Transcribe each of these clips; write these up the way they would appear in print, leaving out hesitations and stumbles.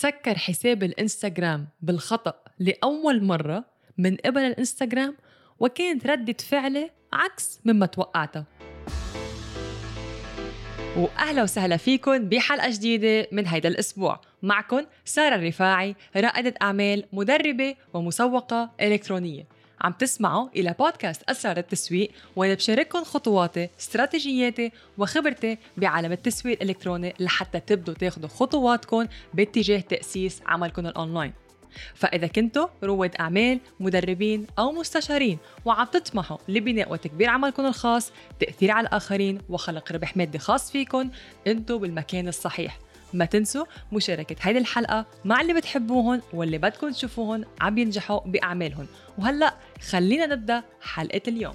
سكر حساب الانستغرام بالخطأ لأول مرة من قبل الانستغرام، وكانت ردة فعله عكس مما توقعته. وأهلا وسهلا فيكن بحلقة جديدة من هيدا الأسبوع. معكن سارة الرفاعي، رائدة أعمال، مدربة ومسوقة إلكترونية. عم تسمعوا إلى بودكاست أسرار التسويق، وأنا بشارككم خطواتي، استراتيجياتي وخبرتي بعالم التسويق الإلكتروني لحتى تبدوا تاخدوا خطواتكم باتجاه تأسيس عملكم الأونلاين. فإذا كنتوا رواد أعمال، مدربين أو مستشارين وعم تطمحوا لبناء وتكبير عملكم الخاص، تأثير على الآخرين وخلق ربح مادي خاص فيكم، أنتوا بالمكان الصحيح. ما تنسوا مشاركة هذه الحلقة مع اللي بتحبوهن واللي بدكن تشوفوهن عم ينجحوا بأعمالهن. وهلأ خلينا نبدأ حلقة اليوم.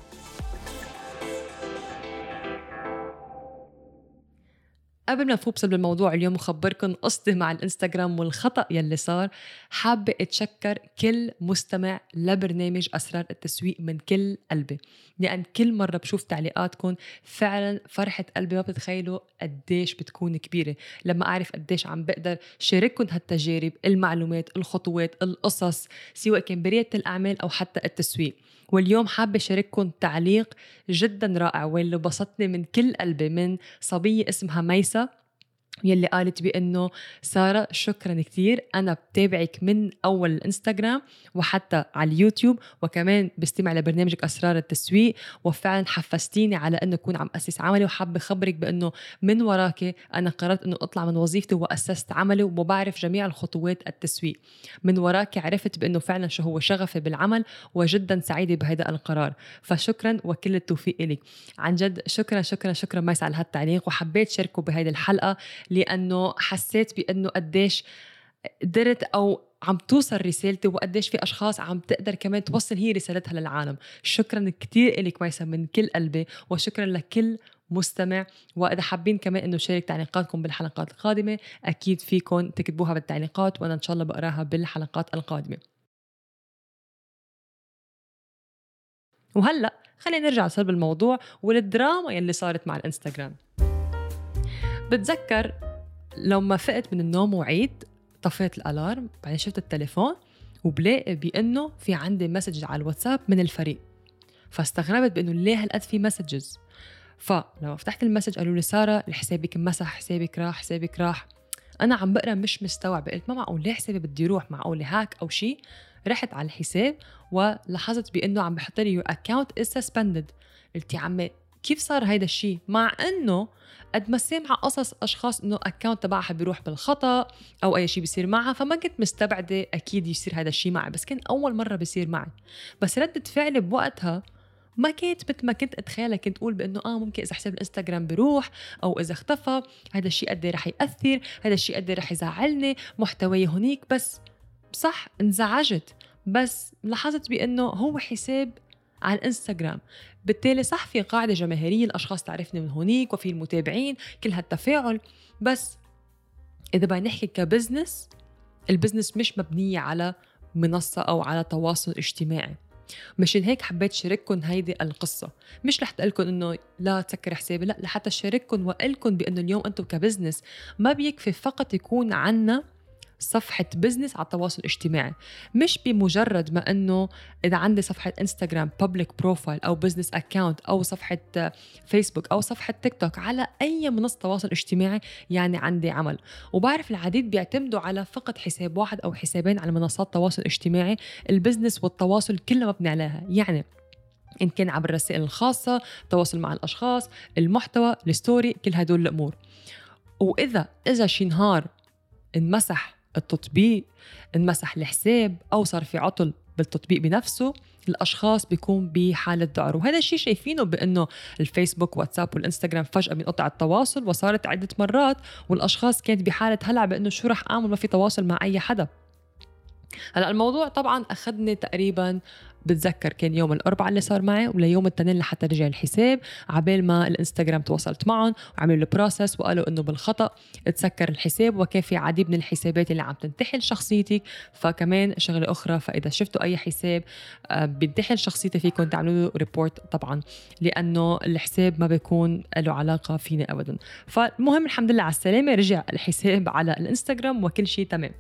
قبل ما نفوصل بالموضوع اليوم وخبركن قصتي مع الانستغرام والخطأ يلي صار، حابة اتشكر كل مستمع لبرنامج أسرار التسويق من كل قلبي، لأن كل مرة بشوف تعليقاتكن فعلا فرحة قلبي ما بتتخيلوا قديش بتكون كبيرة لما أعرف قديش عم بقدر شارككن هالتجارب، المعلومات، الخطوات، القصص، سواء كان بريادة الأعمال أو حتى التسويق. واليوم حابة شارككن تعليق جدا رائع واللي بسطني من كل قلبي من صبية اسمها ميسا، يلي قالت بأنه سارة شكرا كتير، أنا بتابعك من أول الانستغرام وحتى على اليوتيوب، وكمان بستمع لبرنامجك أسرار التسويق، وفعلا حفزتيني على أنه أكون عم أسس عملي، وحابة خبرك بأنه من وراك أنا قررت أنه أطلع من وظيفتي وأسست عملي وبعرف جميع الخطوات التسويق، من وراك عرفت بأنه فعلا شو هو شغفي بالعمل، وجدا سعيدة بهذا القرار، فشكرا وكل التوفيق لك. عن جد شكرا شكرا شكرا ميسا على هالتعليق، وحبيت شاركه بهذه الحلقة لأنه حسيت بأنه قديش قدرت أو عم توصل رسالتي، وقديش في أشخاص عم تقدر كمان توصل هي رسالتها للعالم. شكراً كتير إليك ميسا من كل قلبي، وشكراً لكل مستمع. وإذا حابين كمان أنه شارك تعليقاتكم بالحلقات القادمة، أكيد فيكم تكتبوها بالتعليقات وأنا إن شاء الله بقراها بالحلقات القادمة. وهلأ خلينا نرجع صار بالموضوع والدراما يلي صارت مع الانستغرام. بتذكر لما فقت من النوم وعيد، طفيت الألارم، بعدين شفت التليفون وبلاقي بأنه في عندي مسج على الواتساب من الفريق، فاستغربت بأنه ليه هالقد في مسجز. فلما فتحت المسج قالوا لي سارة حسابك مسح، حسابك راح. أنا عم بقرأ مش مستوعبة، قلت ما معقول، ليه حسابي بدي يروح؟ معقول هاك أو شيء؟ رحت على الحساب ولاحظت بأنه عم بحط لي your account is suspended. قلت يا عمي كيف صار هيدا الشيء؟ مع أنه قد ما سامعة قصص أشخاص أنه أكاونت تبعها بيروح بالخطأ أو أي شيء بيصير معها، فما كنت مستبعدة أكيد يصير هذا الشيء معي، بس كان أول مرة بيصير معي. بس ردة فعلي بوقتها ما كانت مثل ما كنت أتخيلها، كنت أقول بأنه ممكن إذا حساب الإنستغرام بيروح أو إذا اختفى هذا الشيء قد إيه رح يأثر، هذا الشيء قد إيه رح يزعلني، محتوي هنيك. بس صح انزعجت، بس لاحظت بأنه هو حساب على الانستغرام، بالتالي صح في قاعدة جماهيرية، الأشخاص تعرفني من هونيك وفي المتابعين، كل هالتفاعل. بس إذا بنحكي كبزنس، البزنس مش مبنية على منصة أو على تواصل اجتماعي، مشان هيك حبيت شارككن هيدي القصة، مش رح تقلكن إنه لا تسكر حسابي، لا، لحتى شارككن وقلكن بأنه اليوم أنتم كبزنس ما بيكفي فقط يكون عنا صفحة بزنس على التواصل الاجتماعي. مش بمجرد ما أنه إذا عندي صفحة انستغرام public profile أو بزنس أكاونت أو صفحة فيسبوك أو صفحة تيك توك على أي منصة تواصل اجتماعي يعني عندي عمل. وبعرف العديد بيعتمدوا على فقط حساب واحد أو حسابين على منصات التواصل الاجتماعي، البزنس والتواصل كله مبني عليها، يعني إن كان عبر الرسائل الخاصة، تواصل مع الأشخاص، المحتوى، الستوري، كل هدول الأمور. وإذا شي نهار انمسح التطبيق، انمسح الحساب أو صار في عطل بالتطبيق بنفسه، الأشخاص بيكون بحالة ذعر. وهذا الشيء شايفينه بأنه الفيسبوك واتساب والإنستغرام فجأة بينقطع التواصل، وصارت عدة مرات والأشخاص كانت بحالة هلع بأنه شو رح أعمل، ما في تواصل مع أي حدا. هلأ الموضوع طبعا أخذني تقريبا، بتذكر كان يوم الأربعاء اللي صار معي وليوم التنين لحتى رجع الحساب، عبال ما الانستغرام تواصلت معهم وعملوا البروسس وقالوا إنه بالخطأ تسكر الحساب، وكان في عديد من الحسابات اللي عم تنتحل شخصيتك. فكمان شغلة أخرى، فإذا شفتوا أي حساب بينتحل شخصيته فيكم تعملوا ريبورت طبعا، لأنه الحساب ما بيكون له علاقة فينا أبدا. فالمهم الحمد لله على السلامة، رجع الحساب على الانستغرام وكل شيء تمام.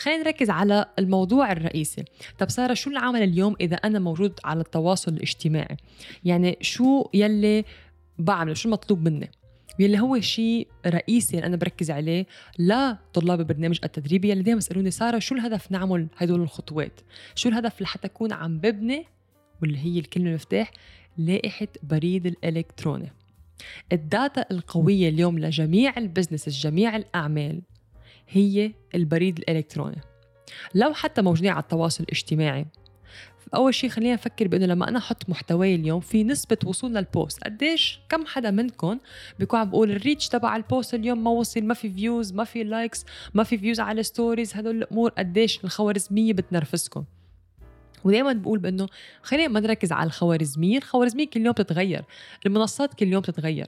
خلينا نركز على الموضوع الرئيسي. طب سارة، شو اللي عمل اليوم إذا أنا موجود على التواصل الاجتماعي؟ يعني شو يلي بعمله، شو المطلوب مني، يلي هو شيء رئيسي أنا بركز عليه لطلاب البرنامج التدريبي اللي دايما يسألوني سارة شو الهدف نعمل هدول الخطوات، شو الهدف لحتى أكون عم ببني، واللي هي الكلمة المفتاح، لائحة بريد الإلكتروني. الداتا القوية اليوم لجميع البزنس، جميع الأعمال، هي البريد الإلكتروني. لو حتى موجودين على التواصل الاجتماعي، أول شيء خلينا نفكر بأنه لما أنا أحط محتوى اليوم في نسبة وصول للبوست، قديش كم حدا منكم بيكون عم بقول الريتش تبع البوست اليوم ما وصل، ما في فيوز، ما في لايكس، ما في فيوز على ستوريز، هدول الأمور قديش الخوارزمية بتنرفزكم. ودايما بقول بأنه خلينا ما نركز على الخوارزمية، الخوارزمية كل يوم بتتغير، المنصات كل يوم بتتغير،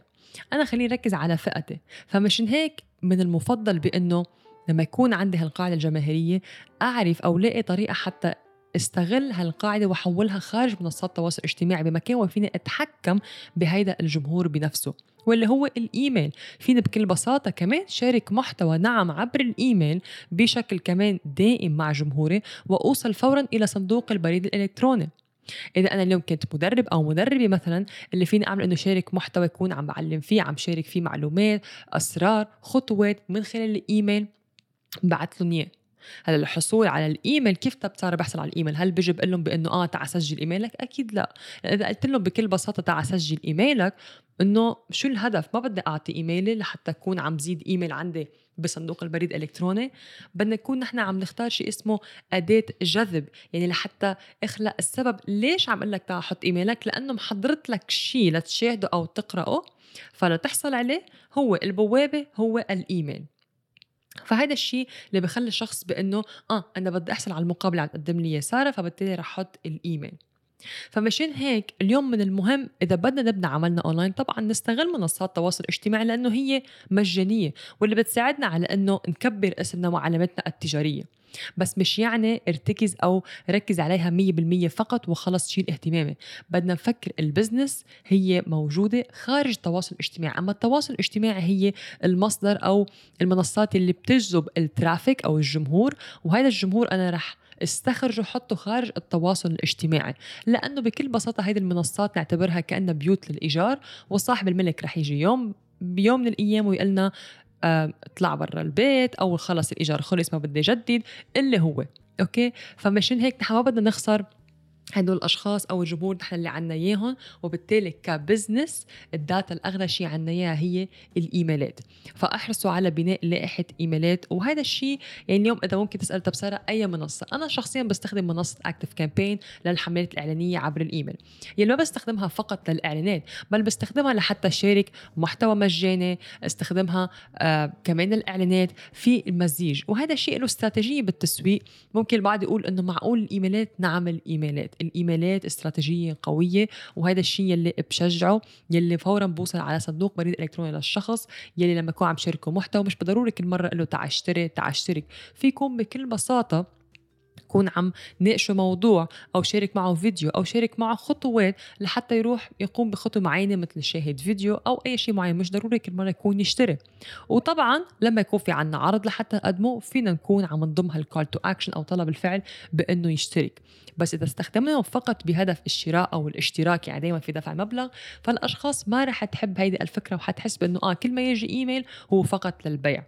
أنا خليني نركز على فئتي. فمشان هيك من المفضل بأنه لما يكون عندي هالقاعدة الجماهيرية أعرف أو لاقي طريقة حتى استغل هالقاعدة وحولها خارج منصات التواصل الاجتماعي بمكان وفينا أتحكم بهيدا الجمهور بنفسه، واللي هو الإيميل. فينا بكل بساطة كمان شارك محتوى عبر الإيميل بشكل كمان دائم مع جمهوري، وأوصل فوراً إلى صندوق البريد الإلكتروني. إذا أنا اليوم كنت مدرب أو مدربة مثلاً، اللي فينا أعمل إنه شارك محتوى يكون عم بعلم فيه، عم شارك فيه معلومات، أسرار، خطوات، من خلال الإيميل بعتلن إياه. هل الحصول على الإيميل كيف صار بحصل على الإيميل؟ هل بيجي بقول لهم بأنه تعا سجل إيميلك؟ أكيد لا. إذا قلت لهم بكل بساطة تعا سجل إيميلك، إنه شو الهدف؟ ما بدي أعطي إيميلي لحتى أكون عم زيد إيميل عندي بصندوق البريد الإلكتروني، بدنا نكون نحن عم نختار شيء اسمه أداة جذب، يعني لحتى أخلق السبب ليش عم أقول لك تعا حط إيميلك، لأنه محضرت لك شيء لتشاهده أو تقرأه، فلتحصل عليه هو البوابة، هو الإيميل. فهذا الشيء اللي بخلي الشخص بأنه أنا بدي أحصل على المقابلة عم تقدم لي سارة، فبالتالي رح أحط الإيميل. فمشان هيك اليوم من المهم إذا بدنا نبني عملنا أونلاين طبعا نستغل منصات التواصل الاجتماعي، لأنه هي مجانية واللي بتساعدنا على أنه نكبر اسمنا وعلامتنا التجارية. بس مش يعني ارتكز أو ركز عليها 100% فقط وخلص شيل اهتمامي. بدنا نفكر البزنس هي موجودة خارج التواصل الاجتماعي، أما التواصل الاجتماعي هي المصدر أو المنصات اللي بتجذب الترافيك أو الجمهور، وهذا الجمهور أنا رح استخرج وحطه خارج التواصل الاجتماعي، لأنه بكل بساطة هيدي المنصات نعتبرها كأنها بيوت للإيجار، وصاحب الملك رح يجي يوم من الأيام ويقلنا اطلع برا البيت، أو خلص الإيجار خلص ما بدي جدد اللي هو أوكي. فمشان هيك نحن ما بدنا نخسر هدول الأشخاص أو الجمهور نحن اللي عنا إياهم، وبالتالي كبزنس الداتا الأغلى شيء عنا إياها هي الإيميلات. فأحرصوا على بناء لائحة إيميلات. وهذا الشيء يعني اليوم إذا ممكن تسأل طب سارة أي منصة، أنا شخصيا بستخدم منصة Active Campaign للحملات الإعلانية عبر الإيميل، يعني ما بستخدمها فقط للإعلانات، بل بستخدمها لحتى شارك محتوى مجاني، استخدمها كمان الإعلانات في المزيج. وهذا الشيء له استراتيجية بالتسويق. ممكن البعض يقول إنه معقول الإيميلات؟ نعمل إيميلات، الإيميلات استراتيجية قوية، وهذا الشيء اللي بشجعه، يلي فورا بوصل على صندوق بريد إلكتروني للشخص، يلي لما يكون عم شاركه محتوى مش بضروري كل مرة قله تعا اشترك، فيكم بكل بساطة يكون عم ناقشه موضوع، أو شارك معه فيديو، أو شارك معه خطوات لحتى يروح يقوم بخطوة معينة مثل شاهد فيديو أو أي شيء معين، مش ضروري كل مرة يكون يشتري. وطبعا لما يكون في عنا عرض لحتى نقدمه، فينا نكون عم نضم هالكال تو أكشن أو طلب الفعل بأنه يشترك. بس إذا استخدمناه فقط بهدف الشراء أو الاشتراك، يعني دايما في دفع مبلغ، فالأشخاص ما رح تحب هيدي الفكرة، وحتحس بأنه كل ما يجي إيميل هو فقط للبيع.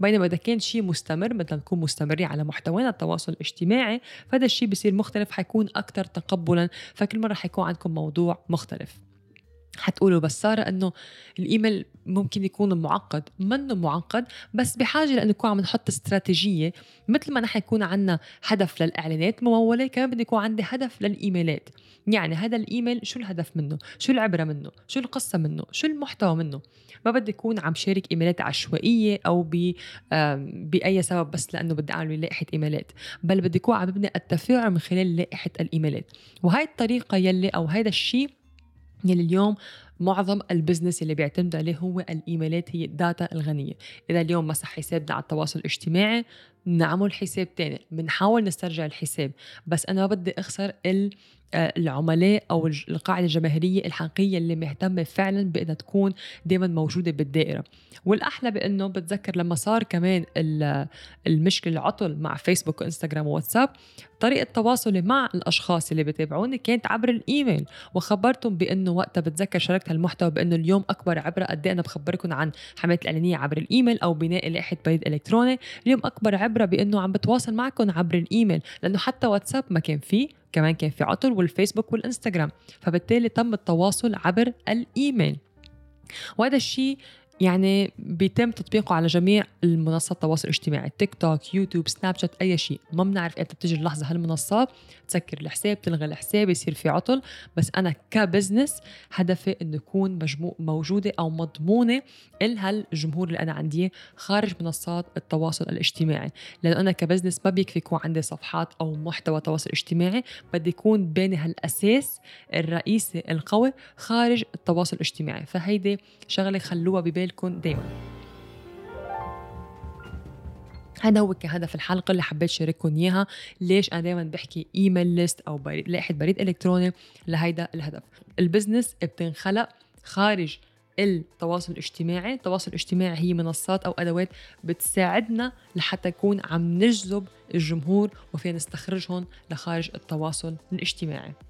بينما إذا كان شيء مستمر، مثلا نكون مستمرين على محتوانا التواصل الاجتماعي، فهذا الشيء بيصير مختلف، حيكون أكتر تقبلا، فكل مرة حيكون عندكم موضوع مختلف. حتقولوا بس سارة إنه الإيميل ممكن يكون معقد، منه معقد، بس بحاجة لأنه يكون عم نحط استراتيجية. مثل ما نحن يكون عنا هدف للإعلانات ممولة، كمان بدي يكون عندي هدف للإيميلات. يعني هذا الإيميل شو الهدف منه، شو العبرة منه، شو القصة منه، شو المحتوى منه. ما بدي يكون عم شارك إيميلات عشوائية أو بأي سبب بس لأنه بدي أعمل لائحة إيميلات، بل بدي يكون عم ببني التفاعل من خلال لائحة الإيميلات. وهاي الطريقة يلي أو هذا الشيء يلي اليوم معظم البزنس اللي بيعتمد عليه هو الإيميلات، هي الداتا الغنية. إذا اليوم مسح حسابنا على التواصل الاجتماعي، بنعمل حساب تاني، بنحاول نسترجع الحساب. بس أنا بدي أخسر العملاء أو القاعدة الجماهيرية الحقيقية اللي مهتمة فعلا بأنها تكون دايما موجودة بالدائرة. والأحلى بأنه بتذكر لما صار كمان المشكلة العطل مع فيسبوك وإنستغرام وواتساب، طريقة تواصلي مع الأشخاص اللي بتابعوني كانت عبر الإيميل، وخبرتهم بأنه وقتها بتذكر شاركت هالمحتوى بأنه اليوم أكبر عبرة قد إيه أنا بخبركم عن حماية الإعلانية عبر الإيميل أو بناء لائحة بريد إلكتروني، اليوم أكبر عبرة بأنه عم بتواصل معكم عبر الإيميل، لأنه حتى واتساب ما كان فيه، كمان كان في عطل، والفيسبوك والإنستغرام، فبالتالي تم التواصل عبر الإيميل. وهذا الشيء يعني بيتم تطبيقه على جميع المنصات التواصل الاجتماعي، تيك توك، يوتيوب، سناب شات، أي شيء. ما بنعرف إمتى بتجي اللحظة هالمنصات تسكر الحساب، تلغي الحساب، يصير في عطل. بس أنا كبزنس هدفي إنه يكون موجودة أو مضمونة لهالجمهور اللي أنا عندي خارج منصات التواصل الاجتماعي، لأنه أنا كبزنس ما بيكفي يكون عندي صفحات أو محتوى تواصل اجتماعي، بدي يكون بيني هالأساس الرئيسي القوي خارج التواصل الاجتماعي. فهيدي شغلة خلوها ببالي لكم دايما. هذا هو كهدف الحلقة اللي حبيت شارككم إياها. ليش أنا دايما بحكي إيميل ليست أو لائحة بريد إلكتروني؟ لهيدا الهدف. البزنس بتنخلق خارج التواصل الاجتماعي. التواصل الاجتماعي هي منصات أو أدوات بتساعدنا لحتى نكون عم نجذب الجمهور وفينا نستخرجهم لخارج التواصل الاجتماعي.